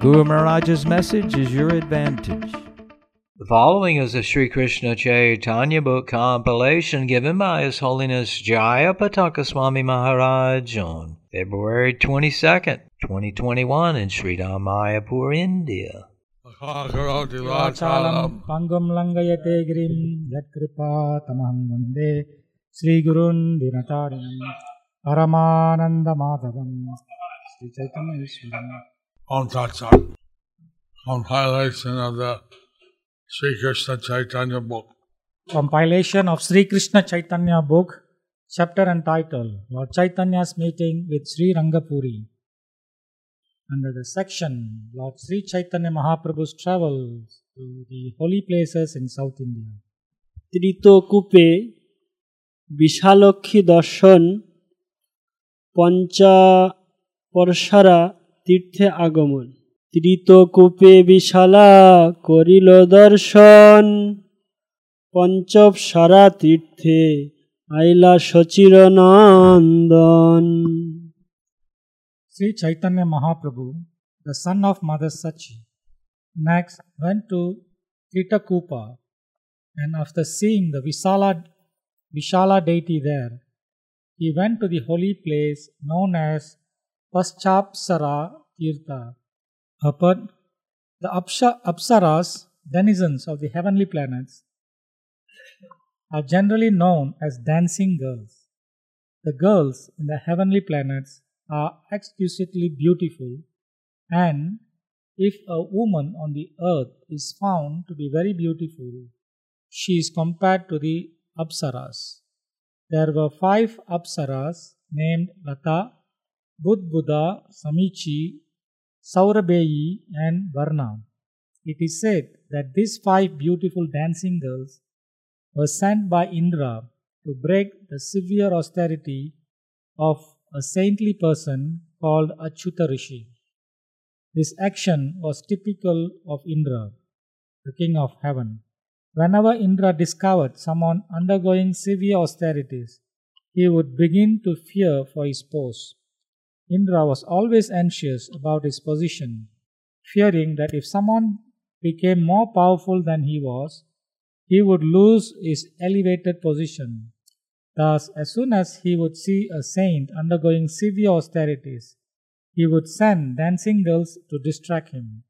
Guru Maharaj's message is your advantage. The following is a Sri Krishna Chaitanya book compilation given by His Holiness Jaya Pataka Swami Maharaj on February 22nd, 2021 in Sri Dhammayapur, India. Chalam Pangam Langayate Grim Yatkripa Tamam Vande Sri Gurun Dinatarinam Paramananda Madhavam Sri Chaitanya Ishwaram. Compilation of the Sri Krishna Chaitanya book. Compilation of Sri Krishna Chaitanya book, chapter and title, Lord Chaitanya's meeting with Sri Rangapuri. Under the section, Lord Sri Chaitanya Mahaprabhu's travels to the holy places in South India. Trito Kupe, Vishalakhi Darshan, Panchapsara Tirtha Agaman. Trito Kupe Vishala Korilo Darshan, Panchapsara Tirtha Aila Sachiranandan. Sri Chaitanya Mahaprabhu, the son of Mother Sachi, next went to Tritakupa, and after seeing the Vishala deity there, he went to the holy place known as Panchapsara Tirtha. The Apsaras, denizens of the heavenly planets, are generally known as dancing girls. The girls in the heavenly planets are exquisitely beautiful, and if a woman on the earth is found to be very beautiful, she is compared to the Apsaras. There were 5 Apsaras named Lata, Budbuda, Samichi, Saurabeyi and Varna. It is said that these 5 beautiful dancing girls were sent by Indra to break the severe austerity of a saintly person called Achyuta Rishi. This action was typical of Indra, the king of heaven. Whenever Indra discovered someone undergoing severe austerities, he would begin to fear for his post. Indra was always anxious about his position, fearing that if someone became more powerful than he was, he would lose his elevated position. Thus, as soon as he would see a saint undergoing severe austerities, he would send dancing girls to distract him.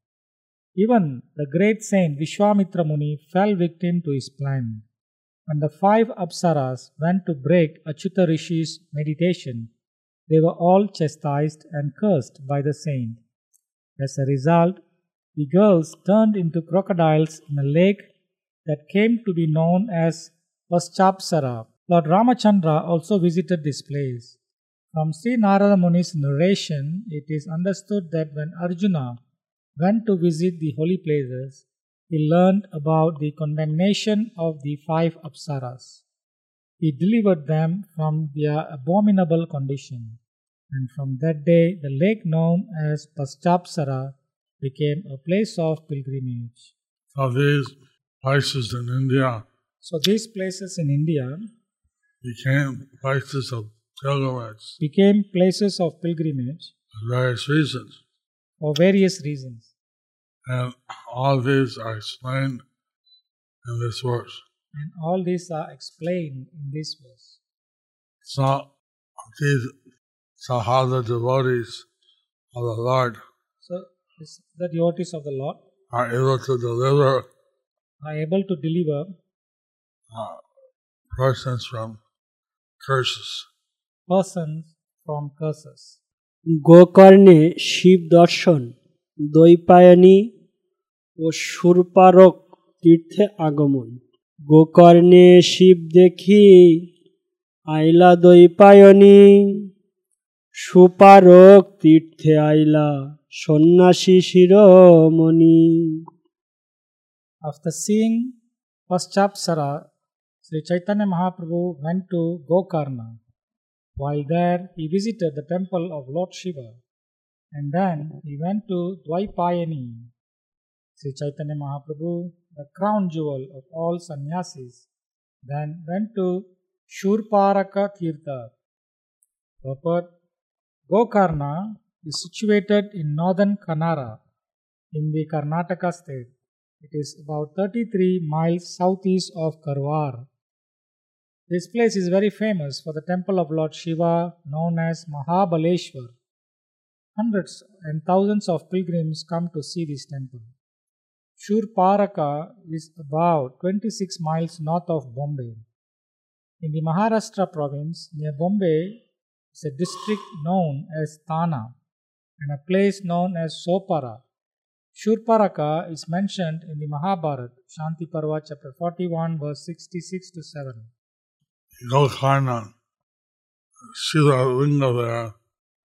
Even the great saint Vishwamitramuni fell victim to his plan. When the 5 Apsaras went to break Achyuta Rishi's meditation, they were all chastised and cursed by the saint. As a result, the girls turned into crocodiles in a lake that came to be known as Panchapsara. Lord Ramachandra also visited this place. From Sri Narada Muni's narration, it is understood that when Arjuna went to visit the holy places, he learned about the condemnation of the 5 Apsaras. He delivered them from their abominable condition, and from that day the lake known as Panchapsara became a place of pilgrimage. So these places in India became places of pilgrimage for various reasons. And all these are explained in this verse. So how the devotees of the Lord are able to deliver persons from curses. Gokarna Shiv Darshan, Doipayani, O Shurparaka Tirtha Agaman. Gokarna Shiv Dekhi, Aila Doipayani, Shurparaka Tirtha Aila, Sonnyashi Shiromani. After seeing Panchapsara, Sri Chaitanya Mahaprabhu went to Gokarna. While there, he visited the temple of Lord Shiva, and then he went to Dwaipayani. Sri Chaitanya Mahaprabhu, the crown jewel of all sannyasis, then went to Shurparaka Tirtha. Purport: Gokarna is situated in northern Kanara, in the Karnataka state. It is about 33 miles southeast of Karwar. This place is very famous for the temple of Lord Shiva known as Mahabaleshwar. Hundreds and thousands of pilgrims come to see this temple. Shurparaka is about 26 miles north of Bombay. In the Maharashtra province, near Bombay, is a district known as Tana and a place known as Sopara. Shurparaka is mentioned in the Mahabharata, Shanti Parva, chapter 41, verse 66 to 7. Gokarna, Shiva Linga there.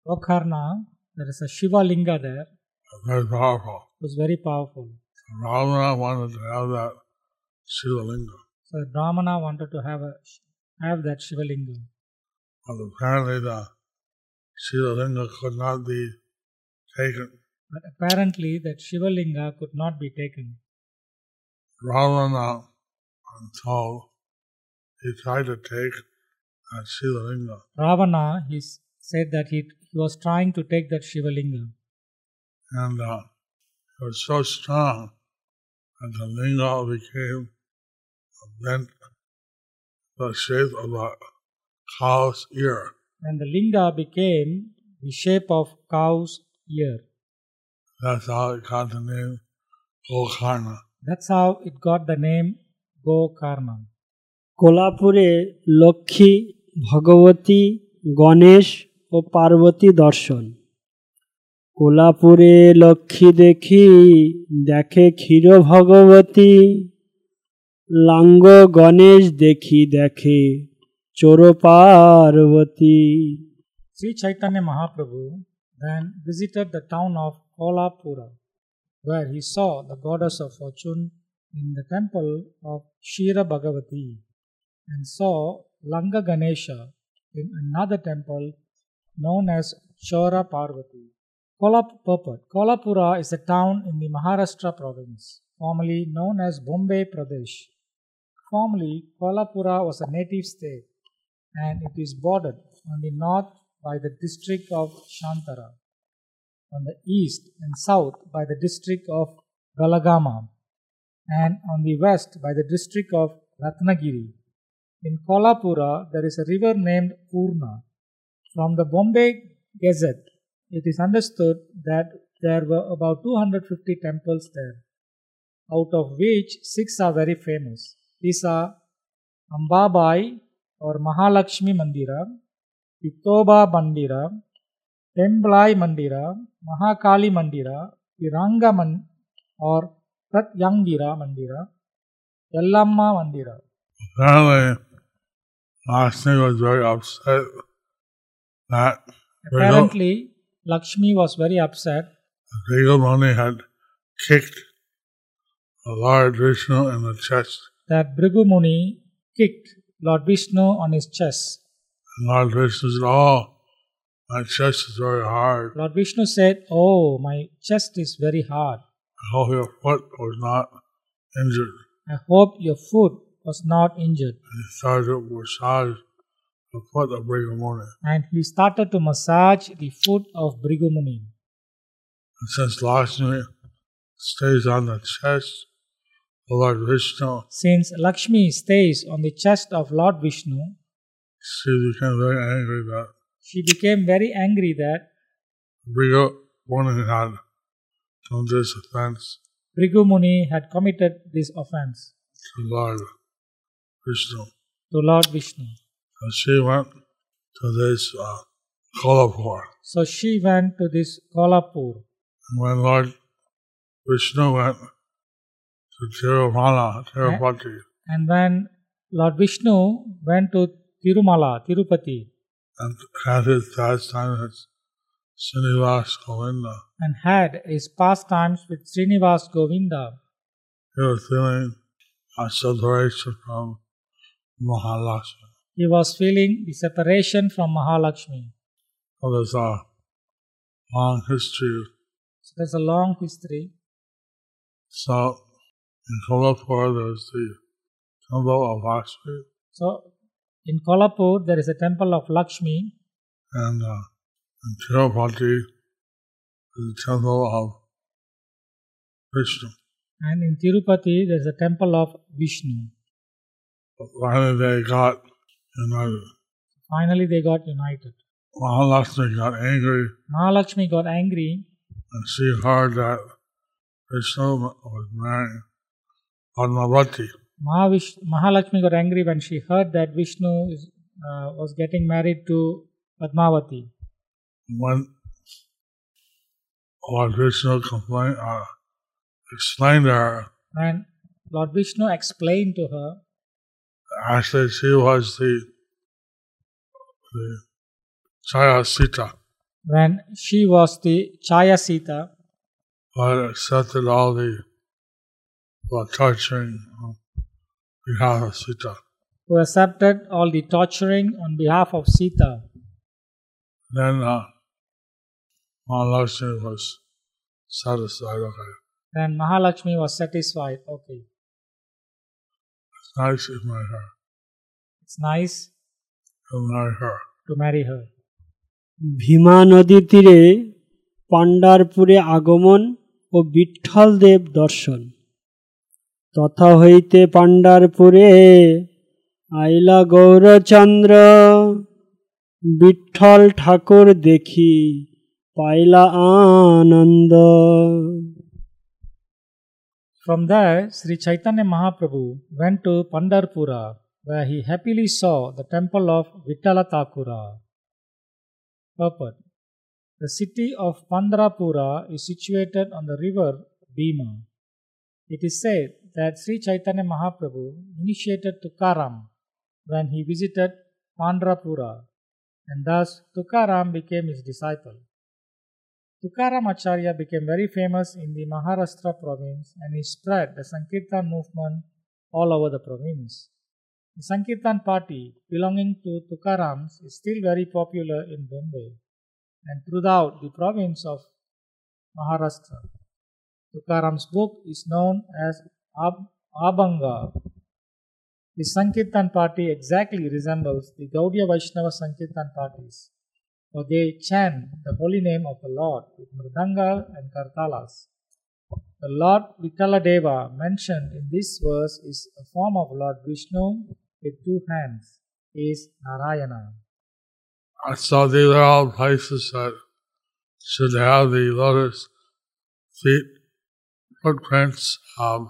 Gokarna, there is a Shiva Linga there. Very powerful. It was very powerful. Ravana wanted to have that Shiva Linga. So Ravana wanted to have that Shiva Linga. But apparently the Shiva Linga could not be taken. But apparently that Shiva Linga could not be taken. Ravana, I'm told, he tried to take that Shiva Linga. Ravana, he said that he was trying to take that Shiva Linga. And it was so strong that the Linga became bent the shape of a cow's ear. And the Linga became the shape of cow's ear. That's how it got the name Gokarna. That's how it got the name Gokarna. Kolhapure Lokhi Bhagavati Ganesh O Parvati Darshan. Kolhapure Lokhi Dekhi Dekhe Kshira Bhagavati. Lango Ganesh Dekhi Dekhe Chora Parvati. Sri Chaitanya Mahaprabhu then visited the town of Kolhapura, where he saw the goddess of fortune in the temple of Kshira Bhagavati, and saw Langa Ganesha in another temple known as Chora Parvati. Kolhapura is a town in the Maharashtra province, formerly known as Bombay Pradesh. Formerly, Kolhapura was a native state, and it is bordered on the north by the district of Shantara, on the east and south by the district of Galagama, and on the west by the district of Ratnagiri. In Kolhapura, there is a river named Urna. From the Bombay Gazette, it is understood that there were about 250 temples there, out of which 6 are very famous. These are Ambabai or Mahalakshmi Mandira, Pitoba Mandira, Temblai Mandira, Mahakali Mandira, Piranga or Pratyangira Mandira, Yellamma Mandira. Apparently, Lakshmi was very upset that Bhrigu Muni had kicked the Lord Vishnu in the chest. That Bhrigu Muni kicked Lord Vishnu on his chest. And Lord Vishnu said, "Oh, my chest is very hard." Lord Vishnu said, "Oh, my chest is very hard. I hope your foot was not injured." I hope your foot was not injured. And he started to massage the foot of Bhrigu Muni. And he started to massage the foot of Bhrigu Muni. And since Lakshmi stays on the chest of Lord Vishnu, she became very angry that Bhrigu Muni had done this offense. Bhrigu Muni had committed this offense to Lord Vishnu. So she went to this Kolhapur. And when Lord Vishnu went to Tirupati. And when Lord Vishnu went to Tirupati. And had his chastisement Srinivas Govinda. And had his pastimes with Srinivas Govinda. He was feeling a separation from Mahalakshmi. He was feeling the separation from Mahalakshmi. So there's a long history. So in Kolhapura there is the temple of Lakshmi. So in Kolhapur there is a temple of Lakshmi. And in Tirupati there is a temple of Vishnu. And in Tirupati there is a temple of Vishnu. Finally they got united. Mahalakshmi got angry. And she heard that Vishnu was marrying Padmavati. Mahalakshmi got angry when she heard that Vishnu was getting married to Padmavati. When Vishnu complained, explained to her. And Lord Vishnu explained to her. Actually, she was the Chaya Sita. When she was the Chaya Sita. But accepted all the torturing on behalf of Sita. Who accepted all the torturing on behalf of Sita. Then Mahalakshmi was satisfied. Then Mahalakshmi was satisfied. Okay. It's nice to marry her. It's nice to marry her. Bhima Nadi Tire Pandharpure Agomon O Vitthala Dev Darshan Tatha Hoite Pandharpure Aila Gaura Chandra Vitthala Thakura Dekhi Paila Ananda. From there, Sri Chaitanya Mahaprabhu went to Pandharpura, where he happily saw the temple of Vitthala Thakura. Purport. The city of Pandharpura is situated on the river Bhima. It is said that Sri Chaitanya Mahaprabhu initiated Tukaram when he visited Pandharpura, and thus Tukaram became his disciple. Tukaram Acharya became very famous in the Maharashtra province, and he spread the Sankirtan movement all over the province. The Sankirtan party belonging to Tukarams is still very popular in Bombay and throughout the province of Maharashtra. Tukaram's book is known as Abhanga. The Sankirtan party exactly resembles the Gaudiya Vaishnava Sankirtan parties, for they chant the holy name of the Lord with Mridanga and Kartalas. The Lord Vittaladeva mentioned in this verse is a form of Lord Vishnu with two hands. He is Narayana. So these are all places that should have the lotus feet footprints of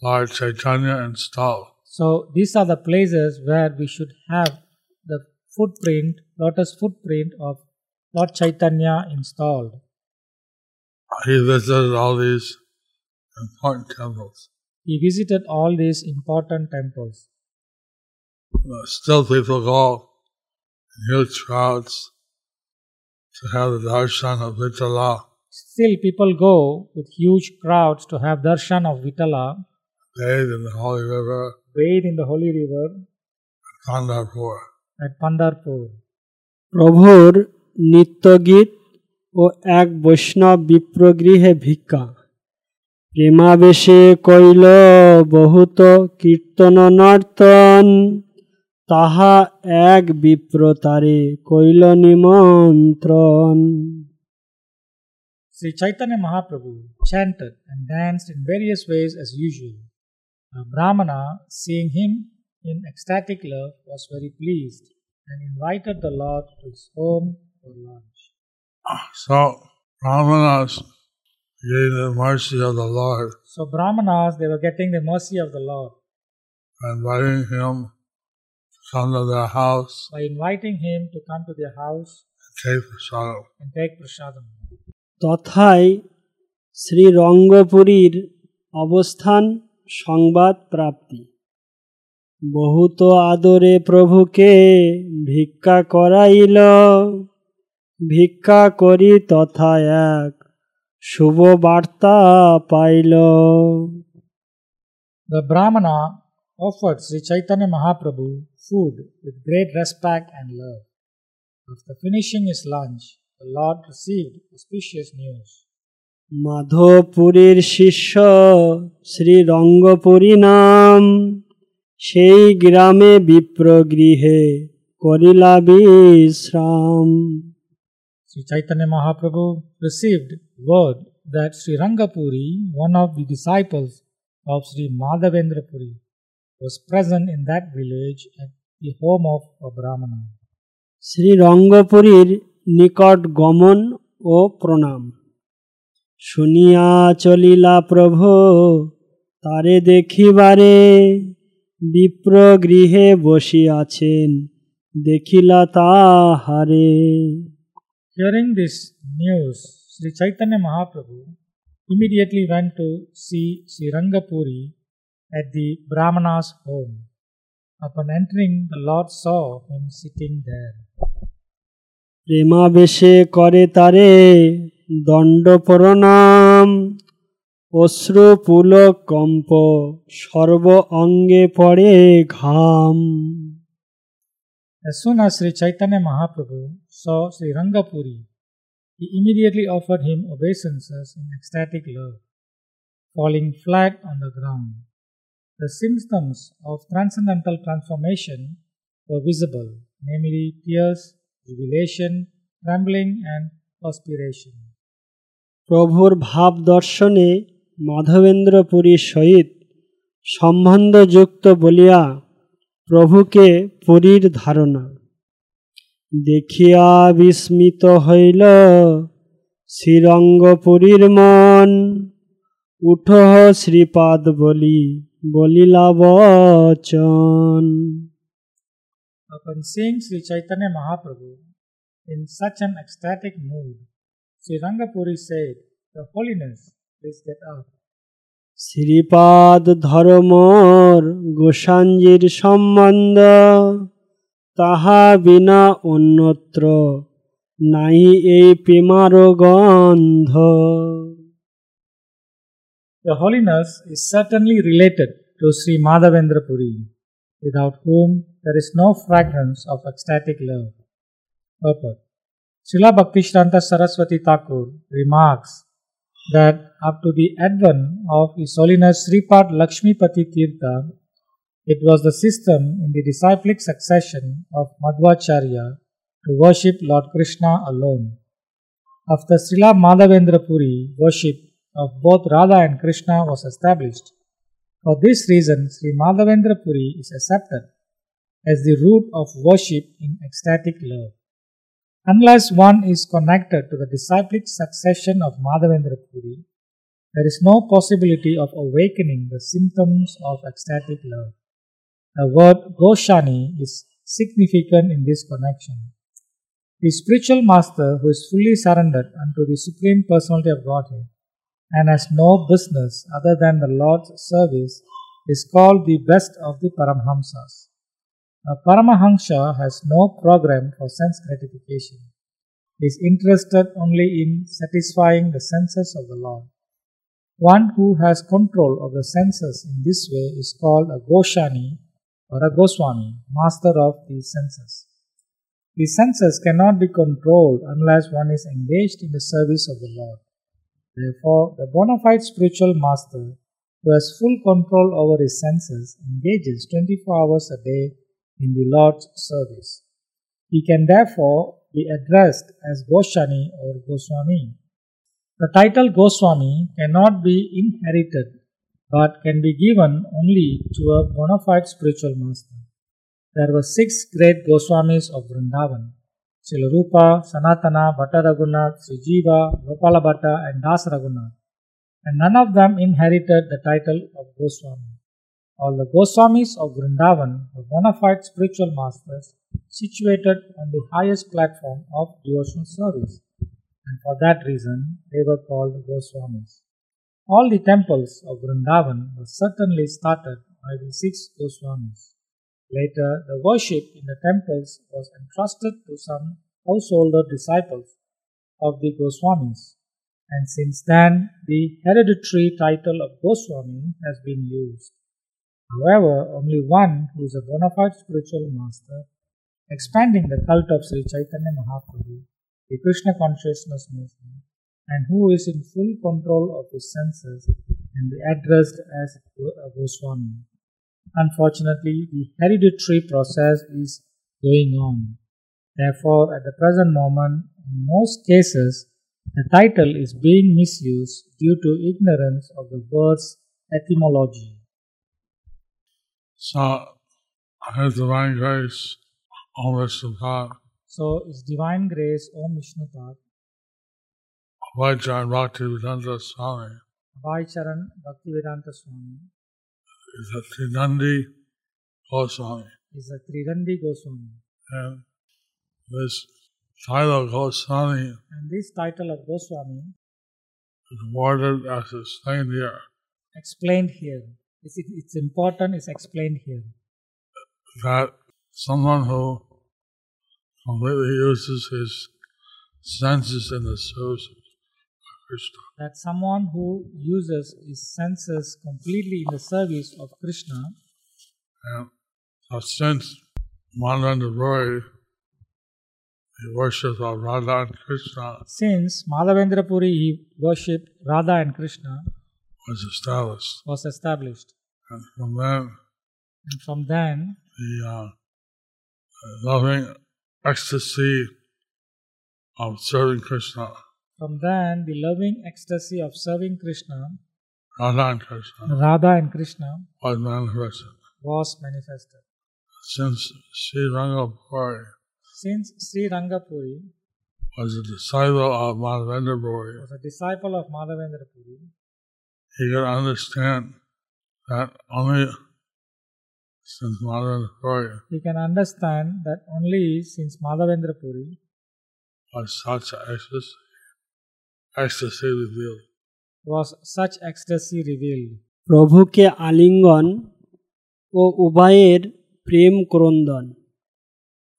Lord Chaitanya installed. So these are the places where we should have the footprint, lotus footprint of Lord Chaitanya installed. He visited all these important temples. Still people go in huge crowds to have the darshan of Vitthala. Bathed in the holy river. At Pandharpur. Prabhur Nittagit O ek Vaishnava viprogrihe bhikha, premaveshe koilo bahuto kirtana nartan, taha ek viprotare koilo nimantran. Sri Chaitanya Mahaprabhu chanted and danced in various ways as usual. A Brahmana, seeing him in ecstatic love, was very pleased and invited the Lord to his home for lunch. So, Brahmanas getting the mercy of the Lord. By inviting him to come to their house. And take prasadam. Tathai Sri Rangapurir Avasthan Sangbat Prapti Bahuto Adore Prabhuke Bhikka Koraila ভিক্ষা করি তথা এক শুভ বার্তা পাইল। The Brahmana offered Sri Chaitanya Mahaprabhu food with great respect and love. After finishing his lunch, the Lord received auspicious news. মাধবপুরীর শিষ্য শ্রী রঙ্গপুরী নাম, সেই গ্রামে বিপ্রগৃহে করিলা বিশ্রাম। Sri Chaitanya Mahaprabhu received word that Sri Rangapuri, one of the disciples of Sri Madhavendra Puri, was present in that village at the home of a Brahmana. Sri Rangapurir nikat gaman o pranam. Shuniya cholila prabhu tare dekhibare vipra grihe boshiyachen dekhila tahare. Hearing this news, Sri Chaitanya Mahaprabhu immediately went to see Sri Rangapuri at the Brahmana's home. Upon entering, the Lord saw him sitting there. Prema veshe kare tare danda paranam osru pulo kampo sarva ange pare gham. As soon as Sri Chaitanya Mahaprabhu saw Sri Rangapuri, he immediately offered him obeisances in ecstatic love, falling flat on the ground. The symptoms of transcendental transformation were visible, namely tears, jubilation, trembling and perspiration. Prabhur bhav darshane Madhavendra Puri Shahid Sambandha Yukta Boliya প্রভুকে পুরীর ধারণা দেখিয়া বিস্মিত হইল শ্রীরঙ্গপুরীর মন উঠহ শ্রীপাদ বলি বলিলা বচন। Upon seeing Sri Chaitanya Mahaprabhu in such an ecstatic mood, Sri Rangapuri said, "The holiness, please get up." শ্রীপাদ ধর্মর গোসাঞ্জির সম্বন্ধ তাহা বিনা অন্যত্র নাই এই প্রেমার গন্ধ। The holiness is certainly related to Sri Madhavendra Puri, without whom there is no fragrance of ecstatic love. Purport. Srila Bhaktisiddhanta Saraswati Thakur remarks that up to the advent of His Holiness Sripad Lakshmipati Tirtha, it was the system in the disciplic succession of Madhvacharya to worship Lord Krishna alone. After Srila Madhavendra Puri, worship of both Radha and Krishna was established. For this reason, Sri Madhavendra Puri is accepted as the root of worship in ecstatic love. Unless one is connected to the disciplic succession of Madhavendra Puri, there is no possibility of awakening the symptoms of ecstatic love. The word Goshani is significant in this connection. The spiritual master who is fully surrendered unto the Supreme Personality of Godhead and has no business other than the Lord's service is called the best of the Paramhamsas. A Paramahamsa has no program for sense gratification. He is interested only in satisfying the senses of the Lord. One who has control of the senses in this way is called a Goshani or a Goswami, master of the senses. The senses cannot be controlled unless one is engaged in the service of the Lord. Therefore, the bona fide spiritual master who has full control over his senses engages 24 hours a day in the Lord's service. He can therefore be addressed as Goshani or Goswami. The title Goswami cannot be inherited but can be given only to a bona fide spiritual master. There were 6 great Goswamis of Vrindavan: Srila Rupa, Sanatana, Bhatta Raghunath, Sri Jiva, Gopala Bhatta and Das Raghunath, and none of them inherited the title of Goswami. All the Goswamis of Vrindavan were bona fide spiritual masters situated on the highest platform of devotional service, and for that reason they were called Goswamis. All the temples of Vrindavan were certainly started by the 6 Goswamis. Later, the worship in the temples was entrusted to some householder disciples of the Goswamis. And since then, the hereditary title of Goswami has been used. However, only one who is a bona fide spiritual master, expanding the cult of Sri Chaitanya Mahaprabhu, the Krishna consciousness movement, and who is in full control of his senses, can be addressed as a Goswami. Unfortunately, the hereditary process is going on. Therefore, at the present moment, in most cases, the title is being misused due to ignorance of the word's etymology. So, His Divine Grace, O Vishnupat, Abhaycharan Bhaktivedanta Swami, is a Tridandi Goswami. And this title of Goswami is worded as explained here. It's important, it's explained here. That someone who completely uses his senses in the service of Krishna. That someone who uses his senses completely in the service of Krishna. And since Madhavendra Puri, he worshipped Radha and Krishna. Since Madhavendra Puri, he worshipped Radha and Krishna. Was established. And from then, the loving ecstasy of serving Krishna. Radha and Krishna was manifested. Since Sri Rangapuri was a disciple of Madhavendra Puri, he could understand that only since Madhavendra Puri was such ecstasy revealed. Prabhu ke alingon o ubayer prem krondon.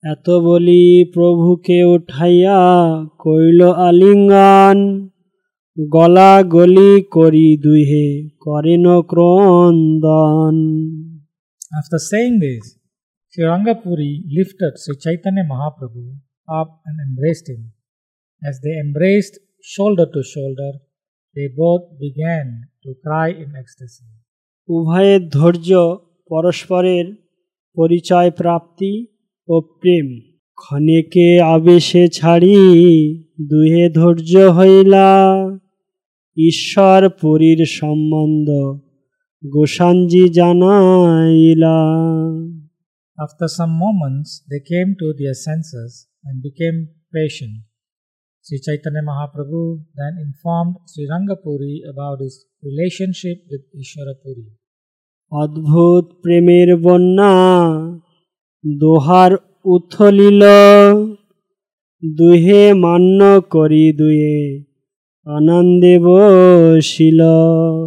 Eto boli Prabhu ke uthaiya koilo alingon. Gola goli kori duhe korino krondon. After saying this, Sri Rangapuri lifted Sri Chaitanya Mahaprabhu up and embraced him. As they embraced shoulder to shoulder, they both began to cry in ecstasy. Ubhaye dhorjo parashparer porichay prapti o prem. Khaneke abeshe chhari duhe dhorjo hoila. Ishwara Purir Sambandha Goshanji Janaila. After some moments, they came to their senses and became patient. Sri Chaitanya Mahaprabhu then informed Sri Rangapuri about his relationship with Ishwara Puri. Adbhut premer bonna dohar utholilo duhe manna kori duye. Anandebo Shila.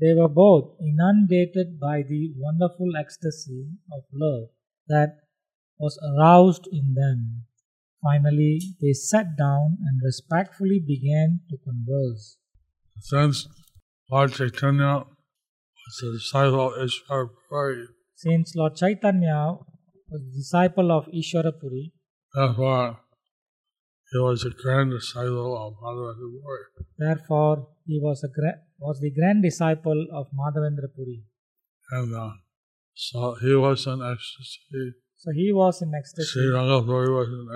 They were both inundated by the wonderful ecstasy of love that was aroused in them. Finally, they sat down and respectfully began to converse. Since Lord Chaitanya was a disciple of Ishwara Puri, therefore, he was the grand disciple of Madhavendra Puri. And so he was in ecstasy. Sri Rangapuri was in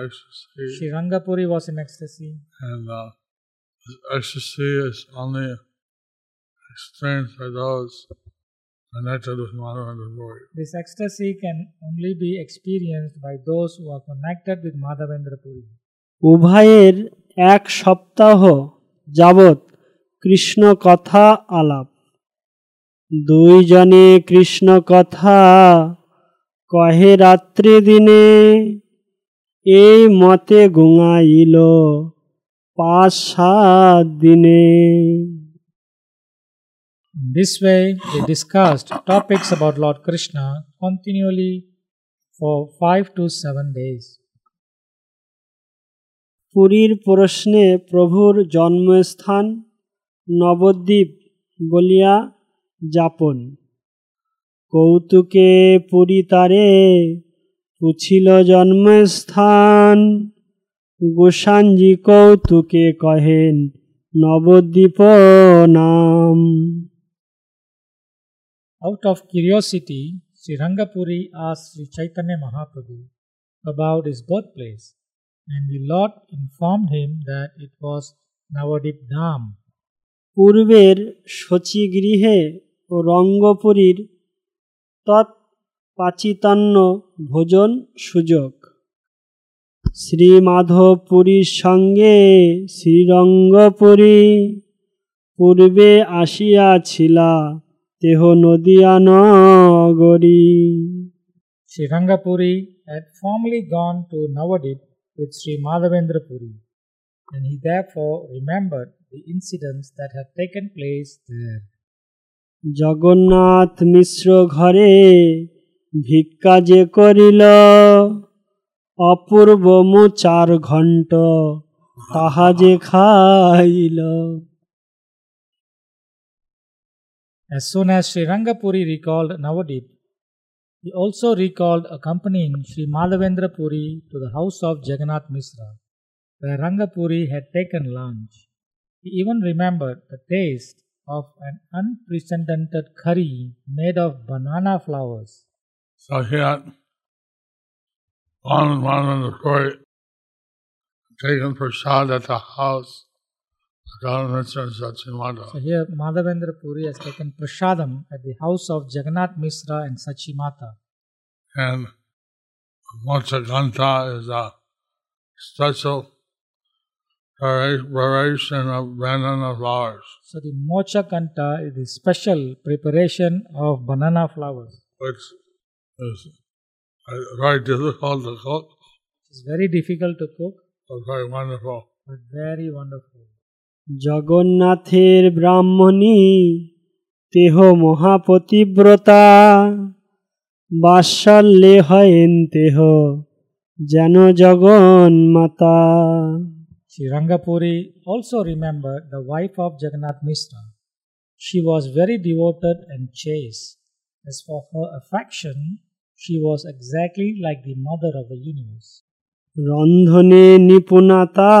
ecstasy. And ecstasy is only experienced by those connected with Madhavendra Puri. This ecstasy can only be experienced by those who are connected with Madhavendra Puri. উভয়ের এক সপ্তাহ যাবৎ কৃষ্ণ কথা আলাপ দুই জনে কৃষ্ণ কথা কহে রাত্রি দিনে এই মতে গুঙাইল 5-7 দিনে. In this way they discussed topics about Lord Krishna continually for 5 to 7 days. পুরীর প্রশ্নে প্রভুর জন্মস্থান নবদ্বীপ বলিয়া যাপন। কৌতুকে পুরী তারে পুছিল জন্মস্থান, গোসাঞ্জি কৌতুকে কহেন নবদ্বীপ নাম। Out of curiosity, Sri Rangapuri asked Sri Chaitanya Mahaprabhu about his birthplace, and the Lord informed him that it was Navadip Dham. পূর্বের শচীগৃহে ও রঙ্গপুরীর তৎপাচিতান্ন ভোজন সুযোগ। শ্রী মাধবপুরীর সঙ্গে শ্রীরঙ্গপুরী পূর্বে আসিয়াছিলা তেহ নদিয়া নগরী। Sri Rangapuri had formerly gone to Navadip with Sri Madhavendra Puri, and he therefore remembered the incidents that had taken place there. Jagannath মিশ্র ঘরে ভিক্ষা যে করিল, অপূর্ব মু 4 ঘণ্টা তাহা যে খাইল। As soon as Sri Rangapuri recalled Navadip, he also recalled accompanying Sri Madhavendra Puri to the house of Jagannath Mishra, where Rangapuri had taken lunch. He even remembered the taste of an unprecedented curry made of banana flowers. So here, on Madhavendra Puri, taken prasad at the house of Jagannath Mishra and Sachimata. So here, Madhavendra Puri has taken prasadam at the house of Jagannath Mishra and Sachimata. And Motsaganta is a special preparation of banana flowers. So the mocha kanta is the special preparation of banana flowers. Which is very difficult to cook. It's very difficult to cook. But very wonderful. But very wonderful. Jagannather brahmani teho mohapatibrata vasalye hayen teho jano jagan mata. Sri Rangapuri also remembered the wife of Jagannath Mishra. She was very devoted and chaste. As for her affection, she was exactly like the mother of the universe. Randhane nipunata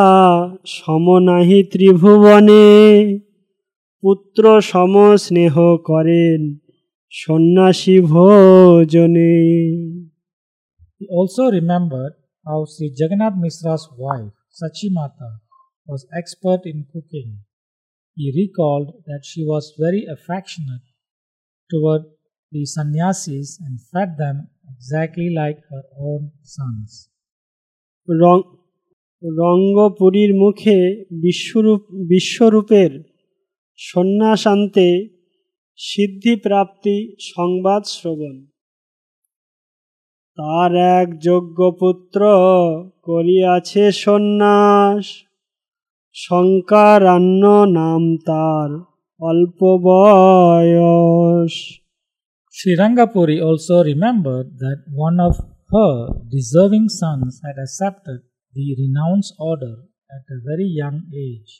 samanahi tribhuvane putra samasneho karen sannasi bhojane. He also remembered how Sri Jagannath Mishra's wife, Sachimata, was expert in cooking. He recalled that she was very affectionate toward the sannyasis and fed them exactly like her own sons. Rangapurir mukhe Vishwaruper Sannasante Siddhi Prapti Sangbad Shravan. তার এক যোগ্য পুত্র করিয়াছে সন্ন্যাস, শঙ্করান্য নাম তার অল্প বয়স। Sri Rangapuri also remembered that one of her deserving sons had accepted the renounce order at a very young age.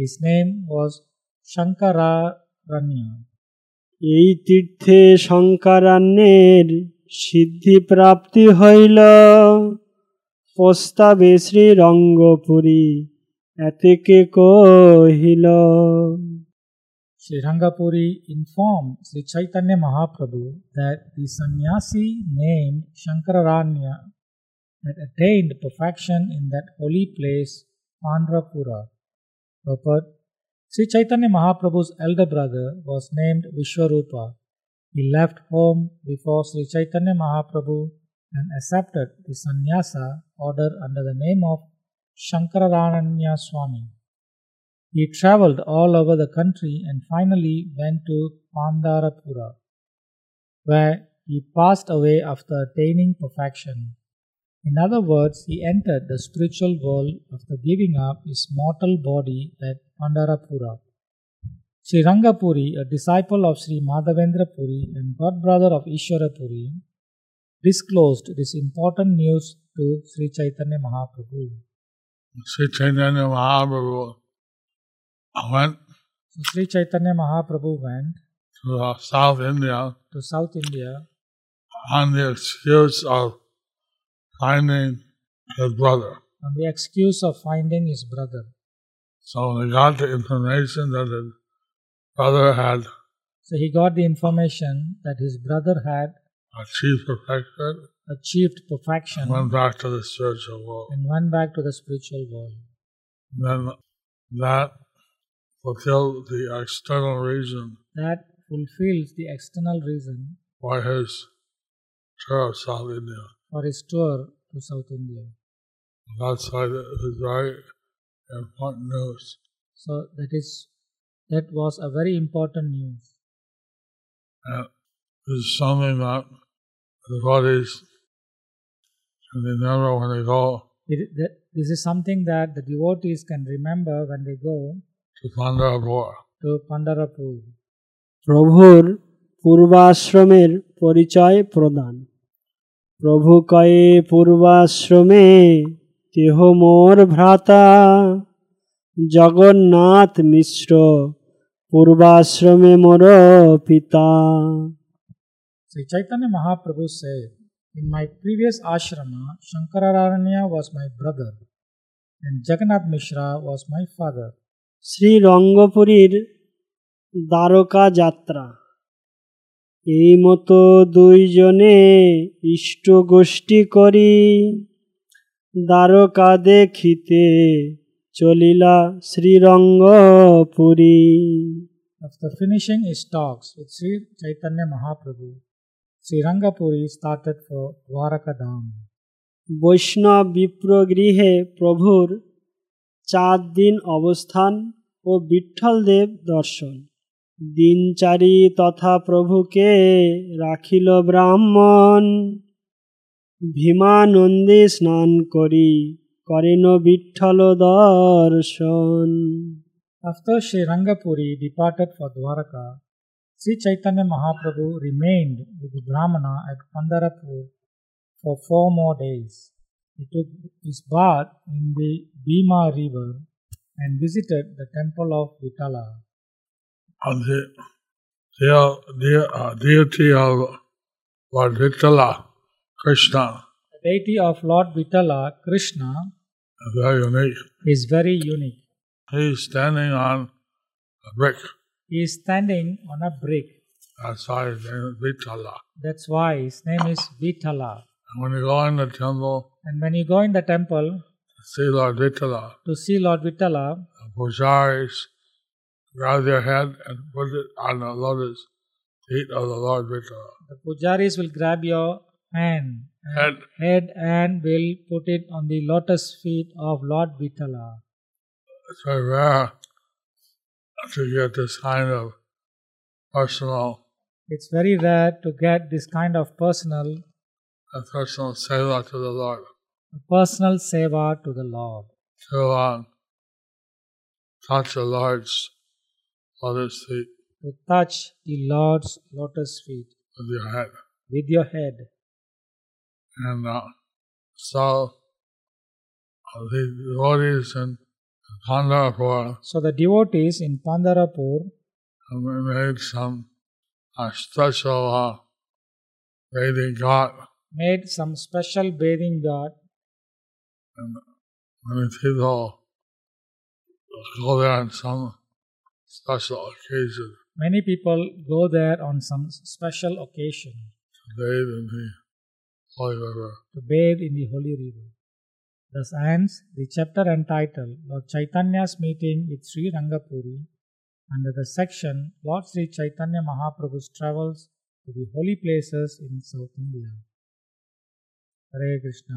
His name was Shankaranya. এই তীর্থে শঙ্করান্যের সিদ্ধি প্রাপ্তি হইল, প্রস্তাবে শ্রী রঙ্গপুরী এতেকে কহিল। Sri Rangapuri informed Sri Chaitanya Mahaprabhu that the sannyasi named Shankararanya had attained perfection in that holy place, Pandharpura. Purport: Sri Chaitanya Mahaprabhu's elder brother was named Vishwarupa. He left home before Sri Chaitanya Mahaprabhu and accepted the sannyasa order under the name of Shankararanya Swami. He travelled all over the country and finally went to Pandharpura, where he passed away after attaining perfection. In other words, he entered the spiritual world after giving up his mortal body at Pandharpura. Sri Rangapuri, a disciple of Sri Madhavendra Puri and godbrother of Ishwara Puri, disclosed this important news to Sri Chaitanya Mahaprabhu. Sri Chaitanya Mahaprabhu went. Sri Chaitanya Mahaprabhu went to South India on the excuse of finding his brother. On the excuse of finding his brother. So they got the information that his brother had. So he got the information that his brother had achieved perfection and went back to the spiritual world. Then that fulfilled the external reason. That fulfills the external reason for his tour of South India. For his tour to South India. That's why it was very important news. So that was a very important news. And it's something that the devotees can remember when they go. This is something that the devotees can remember when they go to Pandharpura. Prabhur Purvashramer Porichai Pradhan. Prabhu Kaye Purvashrame তেহ মোর ভ্রাতা জগন্নাথ মিশ্র পূর্বাশ্রমে মোর পিতা। Sri Chaitanya Mahaprabhu said, in my previous ashrama, Shankararanya was my brother and Jagannath Mishra was my father. Sri Rangapurir Dwarka যাত্রা এই মতো দুইজনে ইষ্ট গোষ্ঠী করি দ্বারকা দেখিতে চলিলা শ্রীরঙ্গপুরী। After finishing his talks with Sri Chaitanya Mahaprabhu, Sri Rangapuri started for Dwarakadham. বৈষ্ণব বিপ্রগৃহে প্রভুর 4 দিন অবস্থান ও বিঠ্ঠলদেব দর্শন। দিনচারি তথা প্রভুকে রাখিল ব্রাহ্মণ। ভীমা নন্দে স্নান করি করেন বিঠ্ঠল দর্শন। After Sri Rangapuri departed for Dwaraka, Sri Chaitanya Mahaprabhu remained with the Brahmana at Pandharpura for 4 more days. He took his bath in the Bhima river and visited the temple of Vitthala. On the deity of Lord Vitthala, Krishna. The deity of Lord Vitthala, Krishna, is very unique. He is standing on a brick. That's why his name is Vitthala. And when you go in the temple, to see Lord Vitthala, the pujaris grab their head and put it on the lotus feet of the Lord Vitthala. The pujaris will grab your head and will put it on the lotus feet of Lord Vitthala. It's very rare to get this kind of personal. A personal seva to the Lord. To touch the Lord's lotus feet. To touch the Lord's lotus feet. With your head. And so the devotees in Pandharpura made some special bathing ghat. And many people go there on some special occasion. To bathe in the holy river. Thus ends the chapter entitled Lord Chaitanya's Meeting with Sri Rangapuri under the section Lord Sri Chaitanya Mahaprabhu's Travels to the Holy Places in South India. Hare Krishna.